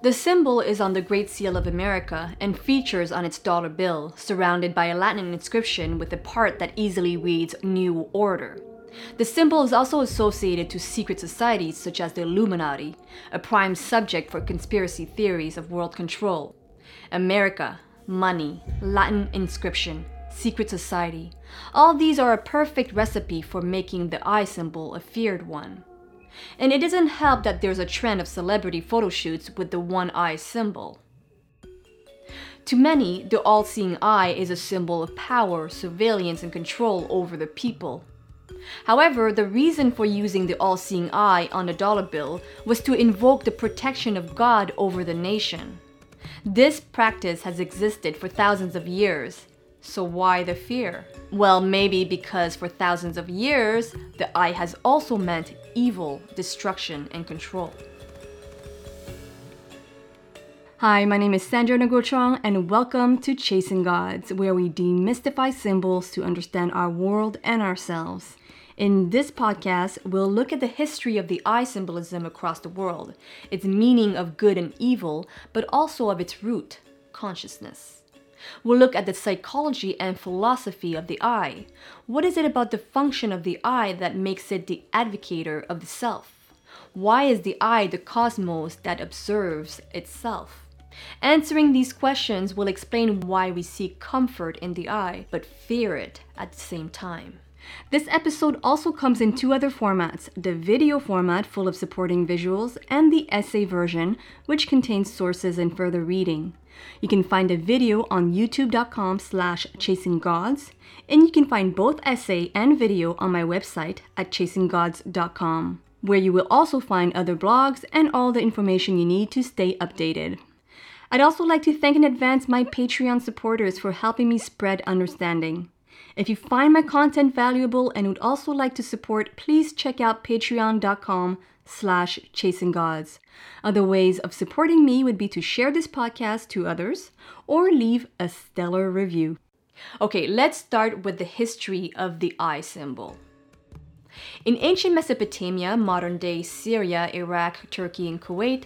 The symbol is on the Great Seal of America and features on its dollar bill, surrounded by a Latin inscription with a part that easily reads New Order. The symbol is also associated to secret societies such as the Illuminati, a prime subject for conspiracy theories of world control. America, money, Latin inscription, secret society. All these are a perfect recipe for making the eye symbol a feared one. And it doesn't help that there's a trend of celebrity photoshoots with the one-eye symbol. To many, the all-seeing eye is a symbol of power, surveillance, and control over the people. However, the reason for using the all-seeing eye on a dollar bill was to invoke the protection of God over the nation. This practice has existed for thousands of years. So why the fear? Well, maybe because for thousands of years, the eye has also meant evil, destruction, and control. Hi, my name is Sandra Nagorchong, and welcome to Chasing Gods, where we demystify symbols to understand our world and ourselves. In this podcast, we'll look at the history of the eye symbolism across the world, its meaning of good and evil, but also of its root, consciousness. We'll look at the psychology and philosophy of the eye. What is it about the function of the eye that makes it the advocator of the self? Why is the eye the cosmos that observes itself? Answering these questions will explain why we seek comfort in the eye, but fear it at the same time. This episode also comes in two other formats, the video format full of supporting visuals and the essay version, which contains sources and further reading. You can find the video on youtube.com/chasinggods, and you can find both essay and video on my website at chasinggods.com, where you will also find other blogs and all the information you need to stay updated. I'd also like to thank in advance my Patreon supporters for helping me spread understanding. If you find my content valuable and would also like to support, please check out patreon.com/chasinggods. Other ways of supporting me would be to share this podcast to others or leave a stellar review. Okay, let's start with the history of the eye symbol. In ancient Mesopotamia, modern-day Syria, Iraq, Turkey, and Kuwait,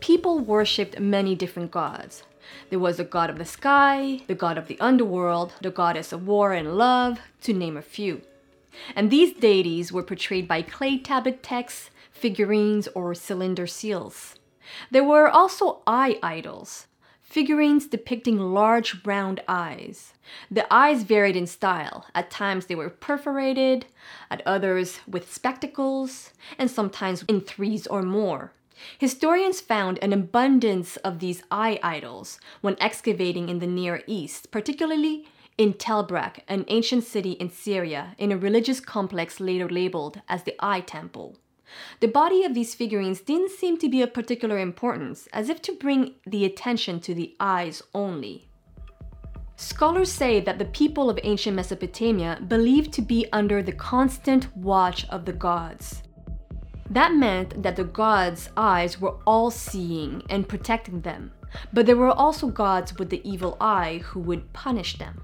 people worshipped many different gods. There was the god of the sky, the god of the underworld, the goddess of war and love, to name a few. And these deities were portrayed by clay tablet texts, figurines, or cylinder seals. There were also eye idols, figurines depicting large round eyes. The eyes varied in style. At times they were perforated, at others with spectacles, and sometimes in threes or more. Historians found an abundance of these eye idols when excavating in the Near East, particularly in Telbrak, an ancient city in Syria, in a religious complex later labeled as the Eye Temple. The body of these figurines didn't seem to be of particular importance, as if to bring the attention to the eyes only. Scholars say that the people of ancient Mesopotamia believed to be under the constant watch of the gods. That meant that the gods' eyes were all-seeing and protecting them, but there were also gods with the evil eye who would punish them.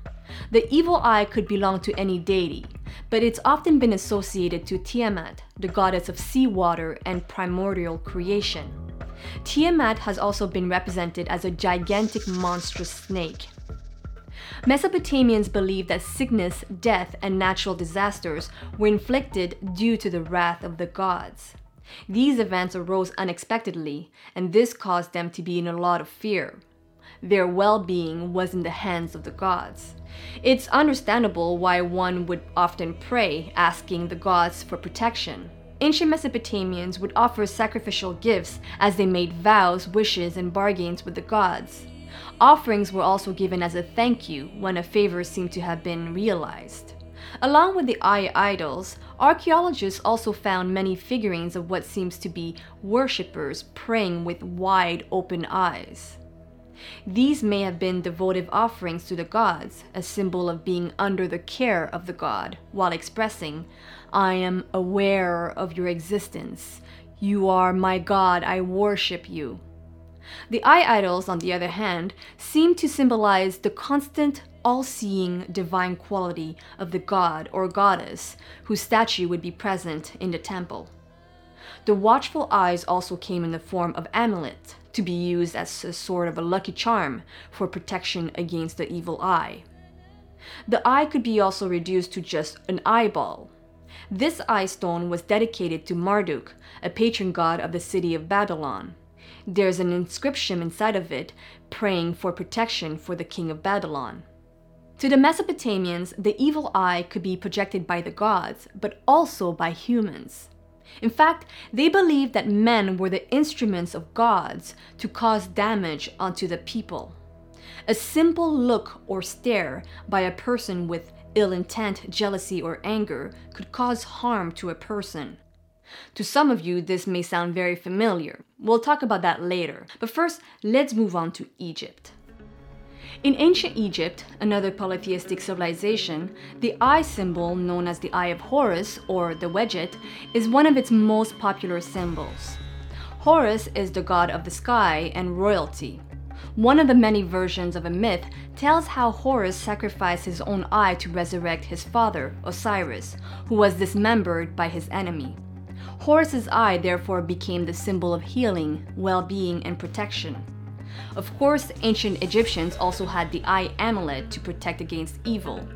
The evil eye could belong to any deity, but it's often been associated to Tiamat, the goddess of seawater and primordial creation. Tiamat has also been represented as a gigantic monstrous snake. Mesopotamians believed that sickness, death, and natural disasters were inflicted due to the wrath of the gods. These events arose unexpectedly, and this caused them to be in a lot of fear. Their well-being was in the hands of the gods. It's understandable why one would often pray, asking the gods for protection. Ancient Mesopotamians would offer sacrificial gifts as they made vows, wishes, and bargains with the gods. Offerings were also given as a thank you when a favor seemed to have been realized. Along with the eye idols, archaeologists also found many figurines of what seems to be worshippers praying with wide open eyes. These may have been devotive offerings to the gods, a symbol of being under the care of the god, while expressing, "I am aware of your existence. You are my god, I worship you." The eye idols, on the other hand, seem to symbolize the constant, all-seeing divine quality of the god or goddess whose statue would be present in the temple. The watchful eyes also came in the form of amulet, to be used as a sort of a lucky charm for protection against the evil eye. The eye could be also reduced to just an eyeball. This eye stone was dedicated to Marduk, a patron god of the city of Babylon. There's an inscription inside of it praying for protection for the king of Babylon. To the Mesopotamians, the evil eye could be projected by the gods, but also by humans. In fact, they believed that men were the instruments of gods to cause damage onto the people. A simple look or stare by a person with ill intent, jealousy, or anger could cause harm to a person. To some of you, this may sound very familiar. We'll talk about that later. But first, let's move on to Egypt. In ancient Egypt, another polytheistic civilization, the eye symbol, known as the Eye of Horus or the Wedget, is one of its most popular symbols. Horus is the god of the sky and royalty. One of the many versions of a myth tells how Horus sacrificed his own eye to resurrect his father, Osiris, who was dismembered by his enemy. Horus's eye therefore became the symbol of healing, well-being, and protection. Of course, ancient Egyptians also had the eye amulet to protect against evil.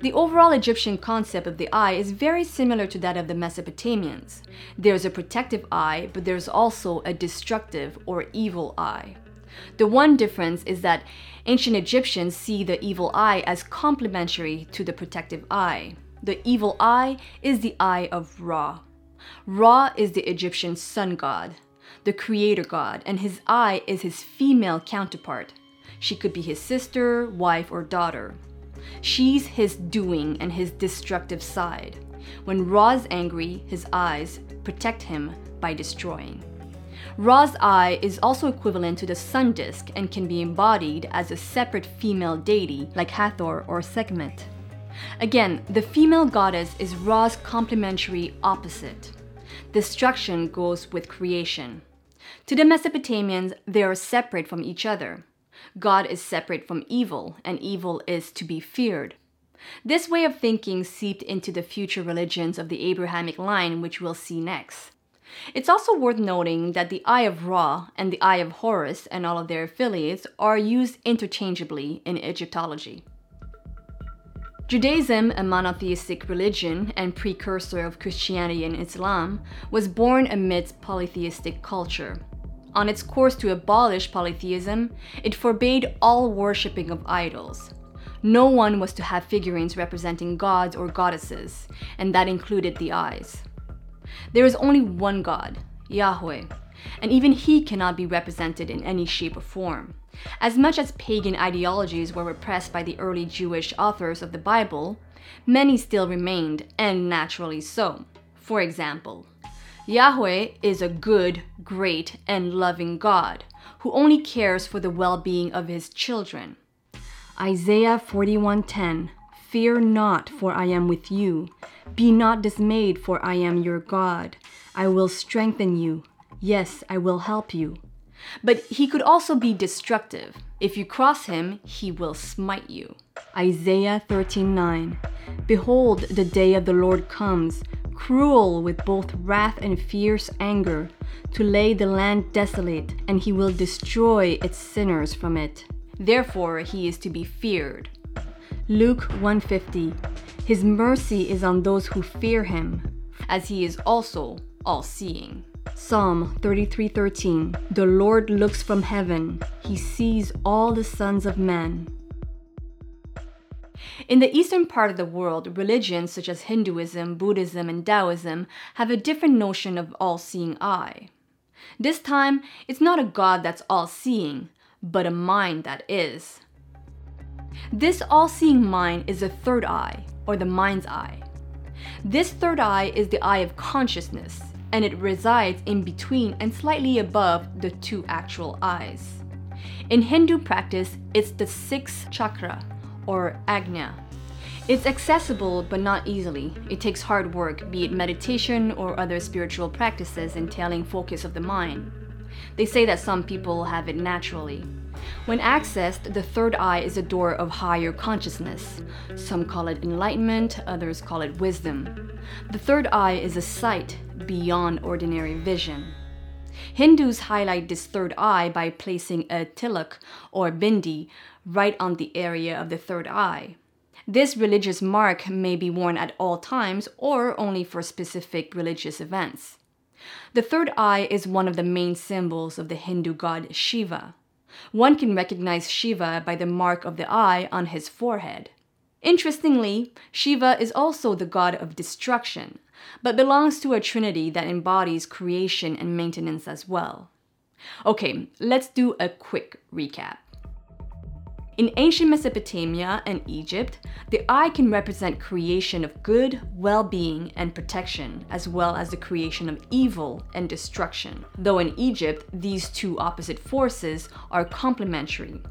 The overall Egyptian concept of the eye is very similar to that of the Mesopotamians. There's a protective eye, but there's also a destructive or evil eye. The one difference is that ancient Egyptians see the evil eye as complementary to the protective eye. The evil eye is the eye of Ra. Ra is the Egyptian sun god, the creator god, and his eye is his female counterpart. She could be his sister, wife, or daughter. She's his doing and his destructive side. When Ra's angry, his eyes protect him by destroying. Ra's eye is also equivalent to the sun disk and can be embodied as a separate female deity like Hathor or Sekhmet. Again, the female goddess is Ra's complementary opposite. Destruction goes with creation. To the Mesopotamians, they are separate from each other. God is separate from evil, and evil is to be feared. This way of thinking seeped into the future religions of the Abrahamic line, which we'll see next. It's also worth noting that the Eye of Ra and the Eye of Horus and all of their affiliates are used interchangeably in Egyptology. Judaism, a monotheistic religion and precursor of Christianity and Islam, was born amidst polytheistic culture. On its course to abolish polytheism, it forbade all worshipping of idols. No one was to have figurines representing gods or goddesses, and that included the eyes. There is only one God, Yahweh, and even he cannot be represented in any shape or form. As much as pagan ideologies were repressed by the early Jewish authors of the Bible, many still remained, and naturally so. For example, Yahweh is a good, great, and loving God who only cares for the well-being of his children. Isaiah 41:10, "Fear not, for I am with you. Be not dismayed, for I am your God. I will strengthen you. Yes, I will help you." But he could also be destructive. If you cross him, he will smite you. Isaiah 13:9. "Behold, the day of the Lord comes, cruel with both wrath and fierce anger, to lay the land desolate, and he will destroy its sinners from it. Therefore, he is to be feared." Luke 1:50. "His mercy is on those who fear him, as he is also all-seeing." Psalm 33:13, "The Lord looks from heaven. He sees all the sons of man." In the eastern part of the world, religions such as Hinduism, Buddhism, and Taoism have a different notion of all-seeing eye. This time, it's not a god that's all-seeing, but a mind that is. This all-seeing mind is the third eye, or the mind's eye. This third eye is the eye of consciousness, and it resides in between and slightly above the two actual eyes. In Hindu practice, it's the sixth chakra, or Ajna. It's accessible but not easily. It takes hard work, be it meditation or other spiritual practices entailing focus of the mind. They say that some people have it naturally. When accessed, the third eye is a door of higher consciousness. Some call it enlightenment, others call it wisdom. The third eye is a sight beyond ordinary vision. Hindus highlight this third eye by placing a tilak or bindi right on the area of the third eye. This religious mark may be worn at all times or only for specific religious events. The third eye is one of the main symbols of the Hindu god Shiva. One can recognize Shiva by the mark of the eye on his forehead. Interestingly, Shiva is also the god of destruction, but belongs to a trinity that embodies creation and maintenance as well. Okay, let's do a quick recap. In ancient Mesopotamia and Egypt, the eye can represent creation of good, well-being, and protection, as well as the creation of evil and destruction. Though in Egypt, these two opposite forces are complementary.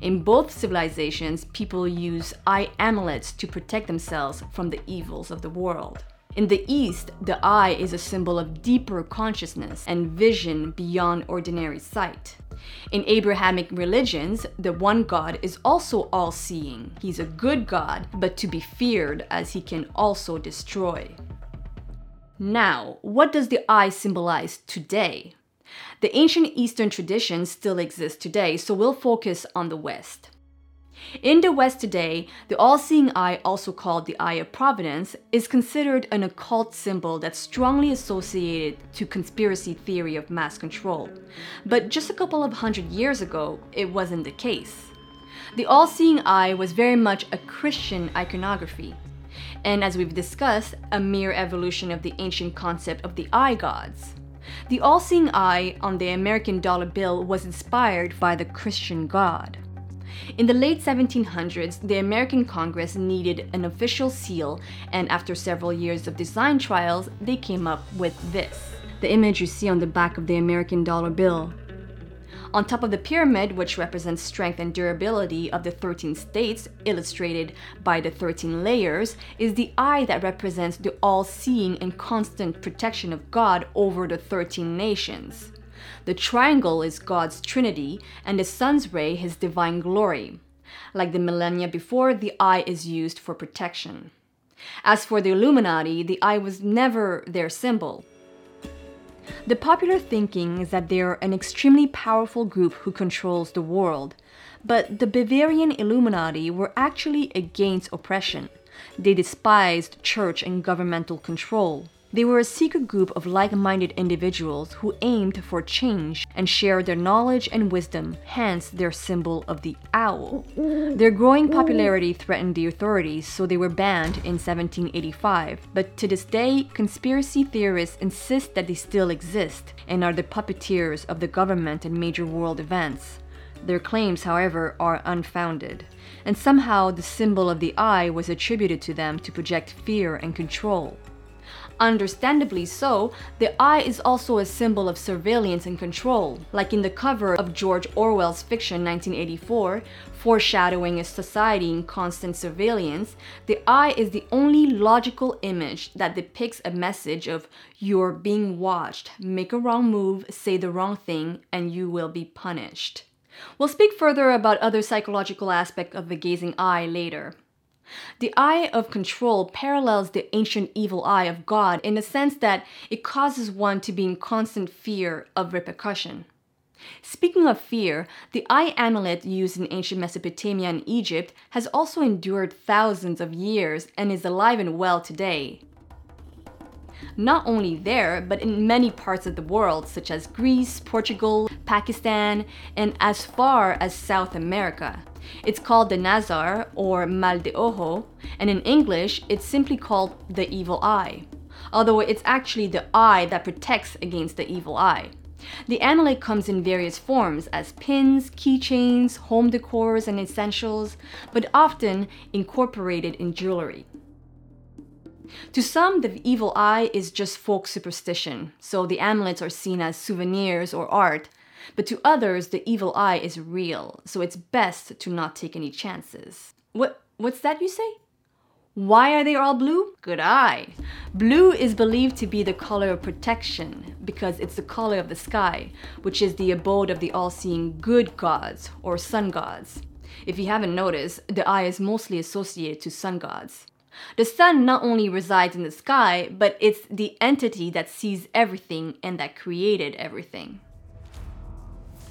In both civilizations, people use eye amulets to protect themselves from the evils of the world. In the East, the eye is a symbol of deeper consciousness and vision beyond ordinary sight. In Abrahamic religions, the one God is also all-seeing. He's a good God, but to be feared as he can also destroy. Now, what does the eye symbolize today? The ancient Eastern tradition still exists today, so we'll focus on the West. In the West today, the all-seeing eye, also called the Eye of Providence, is considered an occult symbol that's strongly associated to conspiracy theory of mass control. But just a couple of hundred years ago, it wasn't the case. The all-seeing eye was very much a Christian iconography, and as we've discussed, a mere evolution of the ancient concept of the eye gods. The all-seeing eye on the American dollar bill was inspired by the Christian god. In the late 1700s, the American Congress needed an official seal, and after several years of design trials, they came up with this. The image you see on the back of the American dollar bill. On top of the pyramid, which represents strength and durability of the 13 states, illustrated by the 13 layers, is the eye that represents the all-seeing and constant protection of God over the 13 nations. The triangle is God's trinity, and the sun's ray his divine glory. Like the millennia before, the eye is used for protection. As for the Illuminati, the eye was never their symbol. The popular thinking is that they're an extremely powerful group who controls the world, but the Bavarian Illuminati were actually against oppression. They despised church and governmental control. They were a secret group of like-minded individuals who aimed for change and shared their knowledge and wisdom, hence their symbol of the owl. Their growing popularity threatened the authorities, so they were banned in 1785. But to this day, conspiracy theorists insist that they still exist and are the puppeteers of the government and major world events. Their claims, however, are unfounded, and somehow the symbol of the eye was attributed to them to project fear and control. Understandably so, the eye is also a symbol of surveillance and control, like in the cover of George Orwell's fiction 1984, foreshadowing a society in constant surveillance. The eye is the only logical image that depicts a message of "you're being watched, make a wrong move, say the wrong thing, and you will be punished." We'll speak further about other psychological aspects of the gazing eye later. The eye of control parallels the ancient evil eye of God in the sense that it causes one to be in constant fear of repercussion. Speaking of fear, the eye amulet used in ancient Mesopotamia and Egypt has also endured thousands of years and is alive and well today. Not only there, but in many parts of the world, such as Greece, Portugal, Pakistan, and as far as South America. It's called the Nazar or mal de ojo, and in English, it's simply called the evil eye, although it's actually the eye that protects against the evil eye. The amulet comes in various forms as pins, keychains, home decors, and essentials, but often incorporated in jewelry. To some, the evil eye is just folk superstition, so the amulets are seen as souvenirs or art, but to others, the evil eye is real, so it's best to not take any chances. What's that you say? Why are they all blue? Good eye. Blue is believed to be the color of protection because it's the color of the sky, which is the abode of the all-seeing good gods or sun gods. If you haven't noticed, the eye is mostly associated to sun gods. The sun not only resides in the sky, but it's the entity that sees everything and that created everything.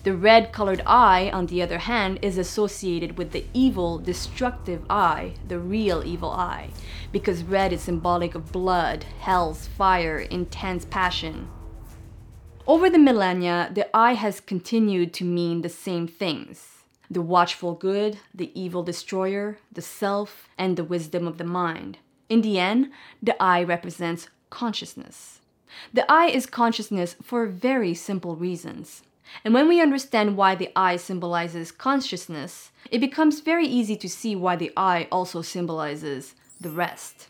The red-colored eye, on the other hand, is associated with the evil, destructive eye, the real evil eye, because red is symbolic of blood, hells, fire, intense passion. Over the millennia, the eye has continued to mean the same things: the watchful good, the evil destroyer, the self, and the wisdom of the mind. In the end, the eye represents consciousness. The eye is consciousness for very simple reasons. And when we understand why the eye symbolizes consciousness, it becomes very easy to see why the eye also symbolizes the rest.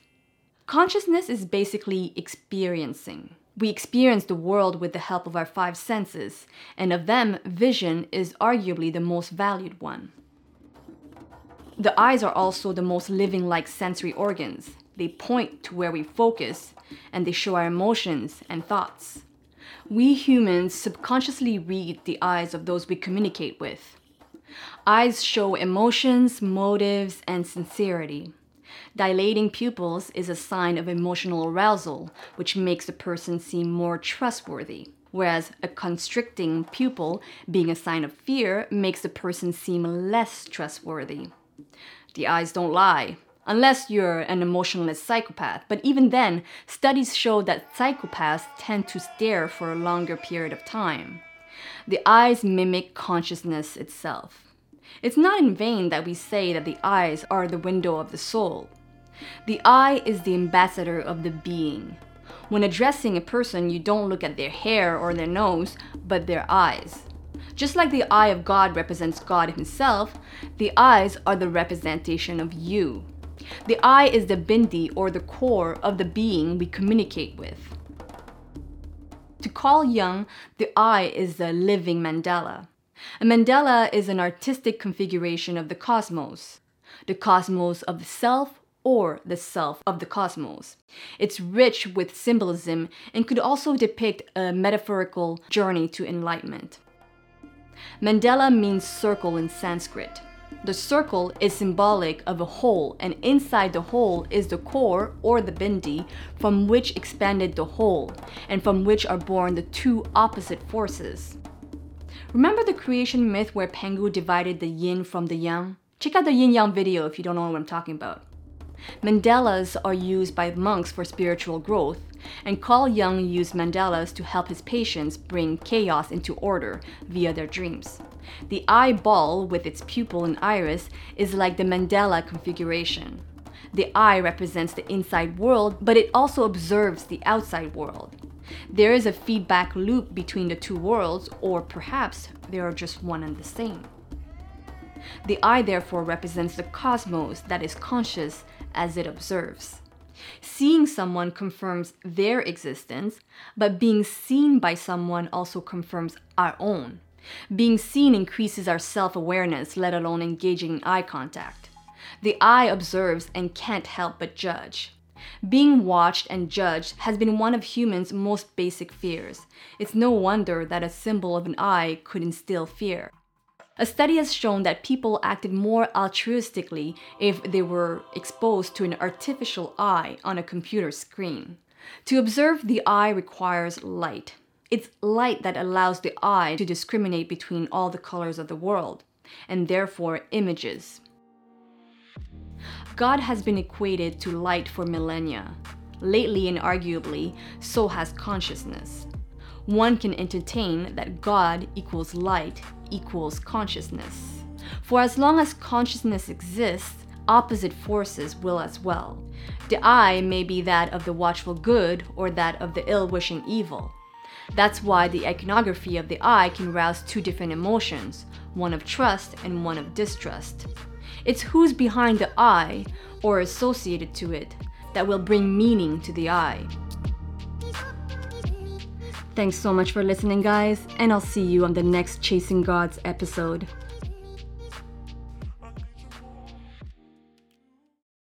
Consciousness is basically experiencing. We experience the world with the help of our five senses, and of them, vision is arguably the most valued one. The eyes are also the most living-like sensory organs. They point to where we focus, and they show our emotions and thoughts. We humans subconsciously read the eyes of those we communicate with. Eyes show emotions, motives, and sincerity. Dilating pupils is a sign of emotional arousal, which makes a person seem more trustworthy, whereas a constricting pupil, being a sign of fear, makes a person seem less trustworthy. The eyes don't lie, unless you're an emotionless psychopath, but even then, studies show that psychopaths tend to stare for a longer period of time. The eyes mimic consciousness itself. It's not in vain that we say that the eyes are the window of the soul. The eye is the ambassador of the being. When addressing a person, you don't look at their hair or their nose, but their eyes. Just like the eye of God represents God himself, the eyes are the representation of you. The eye is the bindi or the core of the being we communicate with. To Carl Jung, the eye is the living mandala. A mandala is an artistic configuration of the cosmos of the self or the self of the cosmos. It's rich with symbolism and could also depict a metaphorical journey to enlightenment. Mandala means circle in Sanskrit. The circle is symbolic of a whole, and inside the whole is the core or the bindi, from which expanded the whole, and from which are born the two opposite forces. Remember the creation myth where Pengu divided the yin from the yang? Check out the yin-yang video if you don't know what I'm talking about. Mandalas are used by monks for spiritual growth, and Carl Jung used mandalas to help his patients bring chaos into order via their dreams. The eyeball, with its pupil and iris, is like the mandala configuration. The eye represents the inside world, but it also observes the outside world. There is a feedback loop between the two worlds, or perhaps they are just one and the same. The eye therefore represents the cosmos that is conscious as it observes. Seeing someone confirms their existence, but being seen by someone also confirms our own. Being seen increases our self-awareness, let alone engaging in eye contact. The eye observes and can't help but judge. Being watched and judged has been one of humans' most basic fears. It's no wonder that a symbol of an eye could instill fear. A study has shown that people acted more altruistically if they were exposed to an artificial eye on a computer screen. To observe the eye requires light. It's light that allows the eye to discriminate between all the colors of the world, and therefore images. God has been equated to light for millennia. Lately and arguably, so has consciousness. One can entertain that God equals light equals consciousness. For as long as consciousness exists, opposite forces will as well. The eye may be that of the watchful good or that of the ill-wishing evil. That's why the iconography of the eye can rouse two different emotions, one of trust and one of distrust. It's who's behind the eye, or associated to it, that will bring meaning to the eye. Thanks so much for listening, guys, and I'll see you on the next Chasing Gods episode.